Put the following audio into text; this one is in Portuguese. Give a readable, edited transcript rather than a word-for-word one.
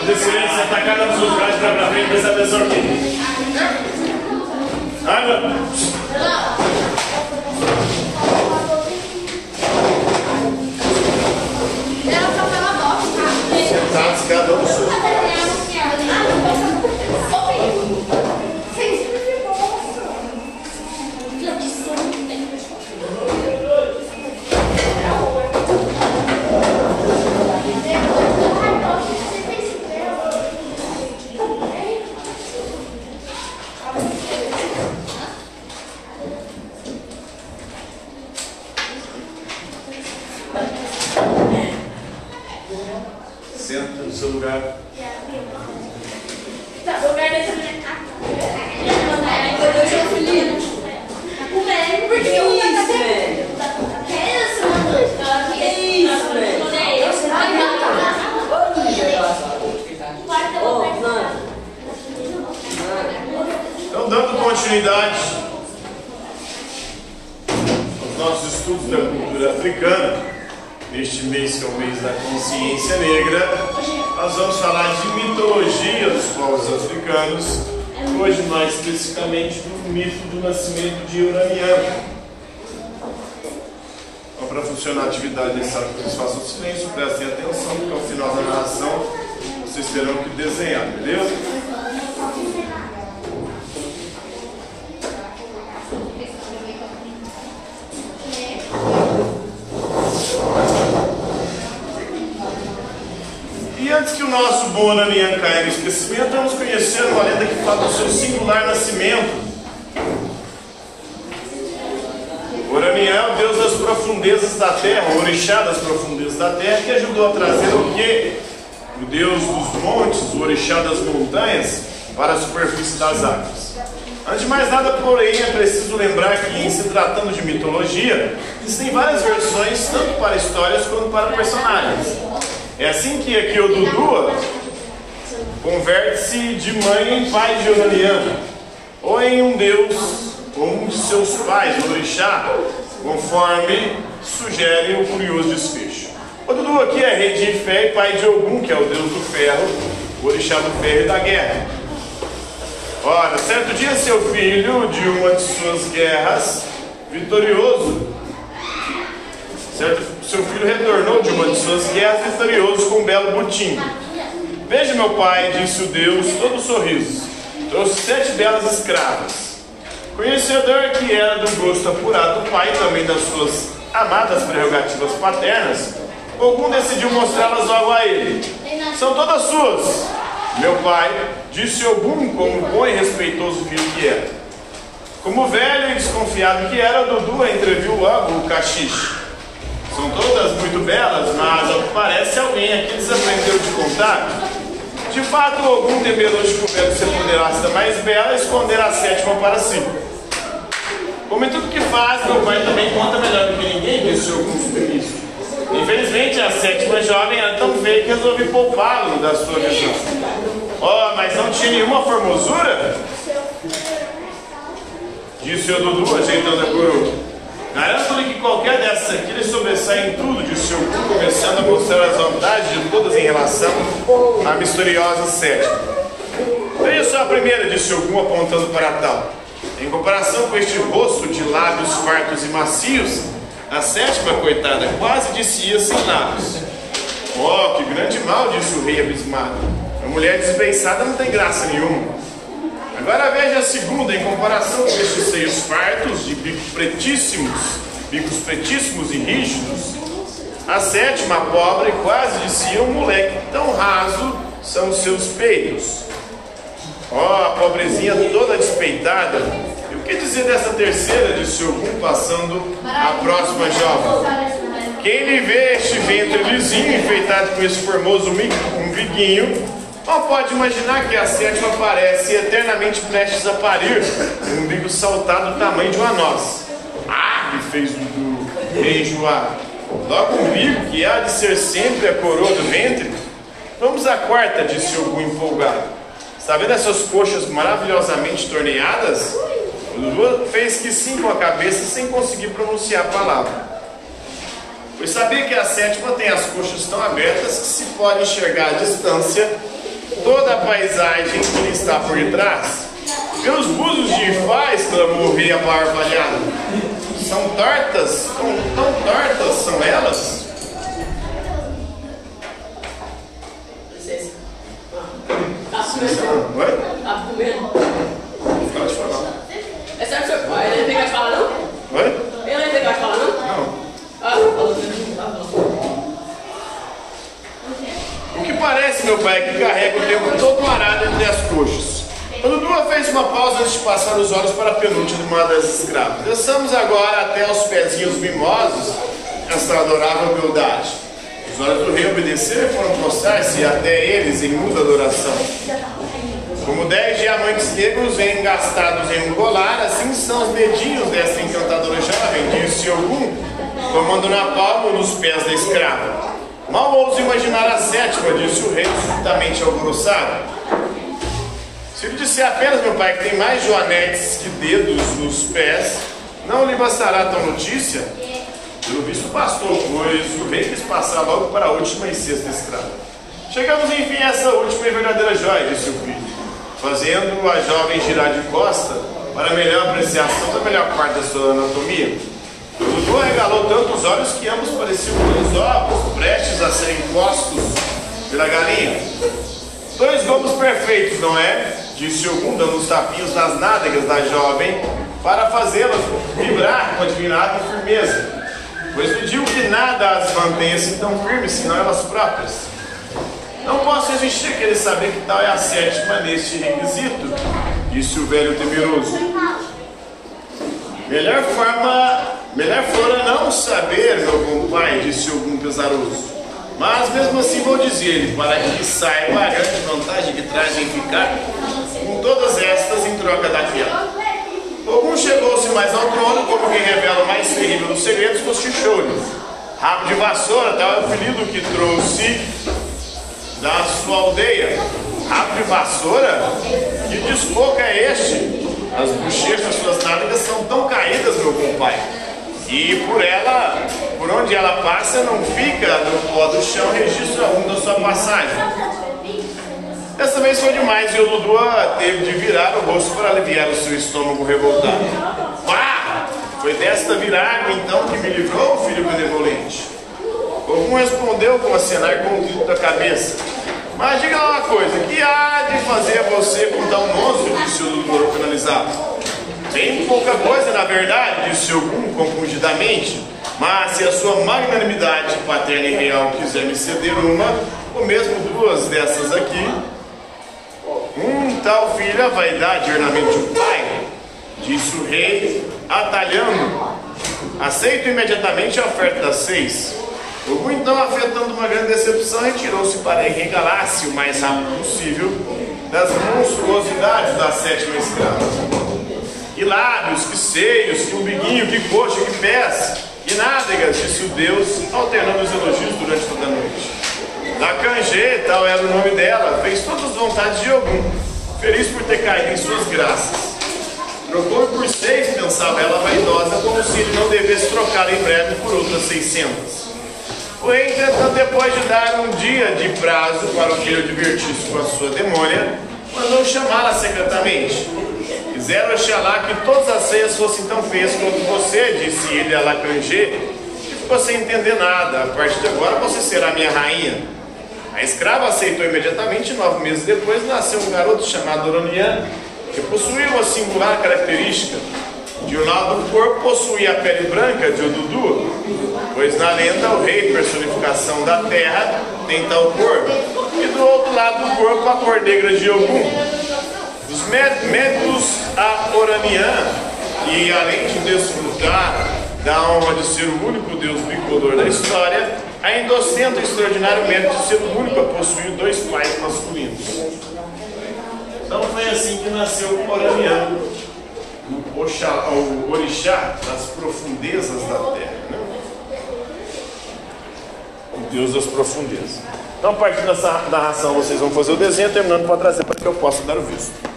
Fazer silêncio, está cada um dos seus braços para frente, presta atenção aqui. Água. Sentados, cada um seu. Senta no seu lugar. Então, dando continuidade aos nossos estudos da cultura africana, neste mês que é o mês da consciência negra, nós vamos falar de mitologia dos povos africanos, hoje mais especificamente do mito do nascimento de Uraniano. Então, para funcionar a atividade, é necessário que vocês façam silêncio, prestem atenção, porque ao final da narração vocês terão que desenhar, beleza? Antes que o nosso bom Oraniá caia no esquecimento, vamos conhecer uma lenda que fala do seu singular nascimento. Oraniá é o deus das profundezas da terra, o orixá das profundezas da terra, que ajudou a trazer o quê? O deus dos montes, o orixá das montanhas, para a superfície das águas. Antes de mais nada, porém, é preciso lembrar que, em se tratando de mitologia, existem várias versões, tanto para histórias quanto para personagens. É assim que aqui o Dudu converte-se de mãe em pai de Oraniano, ou em um deus, ou um de seus pais, o orixá, conforme sugere o curioso desfecho. O Dudu aqui é rei de Ifé e pai de Ogum, que é o deus do ferro, o orixá do ferro e da guerra. Ora, certo dia seu filho, de uma de suas guerras, vitorioso, seu filho retornou de uma de suas guerras vitorioso com um belo botim. Veja, meu pai, disse o deus, todo sorriso. Trouxe 7 belas escravas. Conhecedor que era do gosto apurado do pai e também das suas amadas prerrogativas paternas, Ogum decidiu mostrá-las logo a ele. São todas suas, meu pai, disse Ogum, como bom e respeitoso filho que era. Como velho e desconfiado que era, Dudu entreviu logo o cachiche. São todas muito belas, mas ao que parece alguém aqui desaprendeu de contar. De fato, Ogum, temeroso de que o ser ponderasse da mais bela, esconder a 7ª para si. Como em tudo que faz, meu pai também conta melhor do que ninguém, disse Ogum submisso. Infelizmente, a 7ª jovem era tão feia que resolvi poupá-lo da sua visão. Oh, mas não tinha nenhuma formosura? Disse o Dudu, ajeitando a coroa. Garanto-lhe que qualquer dessas aqui lhe sobressai em tudo, disse Ogum, começando a mostrar as vantagens de todas em relação à misteriosa 7ª. Veja só a primeira, disse Ogum, apontando para tal. Em comparação com este rosto de lábios fartos e macios, a 7ª, coitada, quase descia sem lábios. Oh, que grande mal, disse o rei abismado. A mulher desbeiçada não tem graça nenhuma. Agora veja a segunda, em comparação com estes seios fartos, de bicos pretíssimos e rígidos. A 7ª, pobre, quase dizia um moleque, tão raso são os seus peitos. Oh, a pobrezinha toda despeitada. E o que dizer dessa terceira, disse Ogum, passando a próxima jovem? Quem lhe vê este ventre lisinho, enfeitado com esse formoso umbiguinho, não pode imaginar que a 7ª parece eternamente prestes a parir um umbigo saltado do tamanho de uma noz. Ah, que fez o rei enjoar. Logo o umbigo, que há de ser sempre a coroa do ventre. Vamos à quarta, disse Ogum empolgado. Está vendo essas coxas maravilhosamente torneadas? O Dudu fez que sim com a cabeça sem conseguir pronunciar a palavra. Pois sabia que a 7ª tem as coxas tão abertas que se pode enxergar à distância toda a paisagem que está por detrás, pelos búzios de Ifaz, clamou o rei abarbalhado. São tortas, tão tortas são elas. Tá comendo? Oi? Tá comendo? Não pode falar. É certo que o senhor pode? Ele não tem que falar, não? Oi? Ele não tem que falar, não? Não. Ah, falou, não tá falando. O que parece, meu pai, que carrega o tempo todo parado entre as coxas. A Dudu fez uma pausa antes de passar os olhos para a penúltima de uma das escravas. Desçamos agora até aos pezinhos mimosos dessa adorável humildade. Os olhos do rei obedeceram e foram prostrar-se até eles em muda adoração. Como 10 diamantes negros engastados em um colar, assim são os dedinhos dessa encantadora jovem, disse Ogum, tomando na palma nos pés da escrava. Mal ouso imaginar a sétima, disse o rei, subitamente alvoroçado. Se eu disser apenas, meu pai, que tem mais joanetes que dedos nos pés, não lhe bastará tal notícia? Pelo visto bastou, pois o rei quis passar logo para a última e sexta escrava. Chegamos enfim a essa última e verdadeira joia, disse o filho, fazendo a jovem girar de costa para melhor apreciação da melhor parte da sua anatomia. O Dudu arregalou tanto os olhos que ambos pareciam dois ovos prestes a serem postos pela galinha. Dois lobos perfeitos, não é? Disse Ogum, dando uns tapinhos nas nádegas da jovem para fazê-la vibrar com admirável firmeza. Pois pediu que nada as mantenha assim tão firmes, senão elas próprias. Não posso resistir a querer saber que tal é a sétima neste requisito, disse o velho temeroso. Melhor fora não saber, meu bom pai, disse Ogum pesaroso. Mas mesmo assim vou dizer-lhe, para que saiba a grande vantagem que traz em ficar com todas estas em troca daquela. Ogum chegou-se mais ao trono, como quem revela o mais terrível dos segredos, cochichou-lhe. Rabo de vassoura, tal é o apelido que trouxe da sua aldeia. Rabo de vassoura? Que desboca é este? As bochechas suas nádegas são tão caídas, meu compai. E por onde ela passa, não fica no pó do chão, registra algum da sua passagem. Dessa vez foi demais e o Dudu teve de virar o rosto para aliviar o seu estômago revoltado. Pá! Foi desta virada então que me livrou, filho benevolente. Ogum respondeu com acenar com o grito da cabeça. Mas diga lá uma coisa, que há de fazer você contar um monstro, disse o Dudu finalizado. Bem pouca coisa, na verdade, disse Ogum compungidamente. Mas se a sua magnanimidade paterna e real quiser me ceder uma, ou mesmo duas dessas aqui... tal filha, a vaidade ornamento do pai, disse o rei, atalhando. Aceito imediatamente a oferta das 6. Ogum, então, afetando uma grande decepção, retirou-se para enregalar-se o mais rápido possível das monstruosidades da sétima escrava. Que lábios, que seios, que umbiguinho, que coxa, que pés, que nádegas, disse o deus, alternando os elogios durante toda a noite. Lacrange, tal era o nome dela, fez todas as vontades de Ogum. Feliz por ter caído em suas graças. Trocou por 6, pensava ela vaidosa, como se ele não devesse trocá-la em breve por outras 600. Porém, entretanto, depois de dar um dia de prazo para o filho divertir-se com a sua demônia, mandou chamá-la secretamente. Quiseram achar que todas as ceias fossem tão feias quanto você, disse ele a Lacrange, e ficou sem entender nada. A partir de agora você será minha rainha. A escrava aceitou imediatamente e 9 meses depois nasceu um garoto chamado Oraniá, que possuía uma singular característica. De um lado do corpo possuía a pele branca de Dudu, pois na lenda o rei, personificação da terra, tem tal cor, e do outro lado do corpo a cor negra de Ogum. Os médicos a Oraniá, que além de desfrutar da honra de ser o único deus bicolor da história, ainda ostenta o extraordinário mérito de ser o único a possuir 2 pais masculinos. Então foi assim que nasceu o Oraniano, o orixá das profundezas da terra, né? O deus das profundezas. Então, a partir dessa narração, vocês vão fazer o desenho, terminando para trazer para que eu possa dar o visto.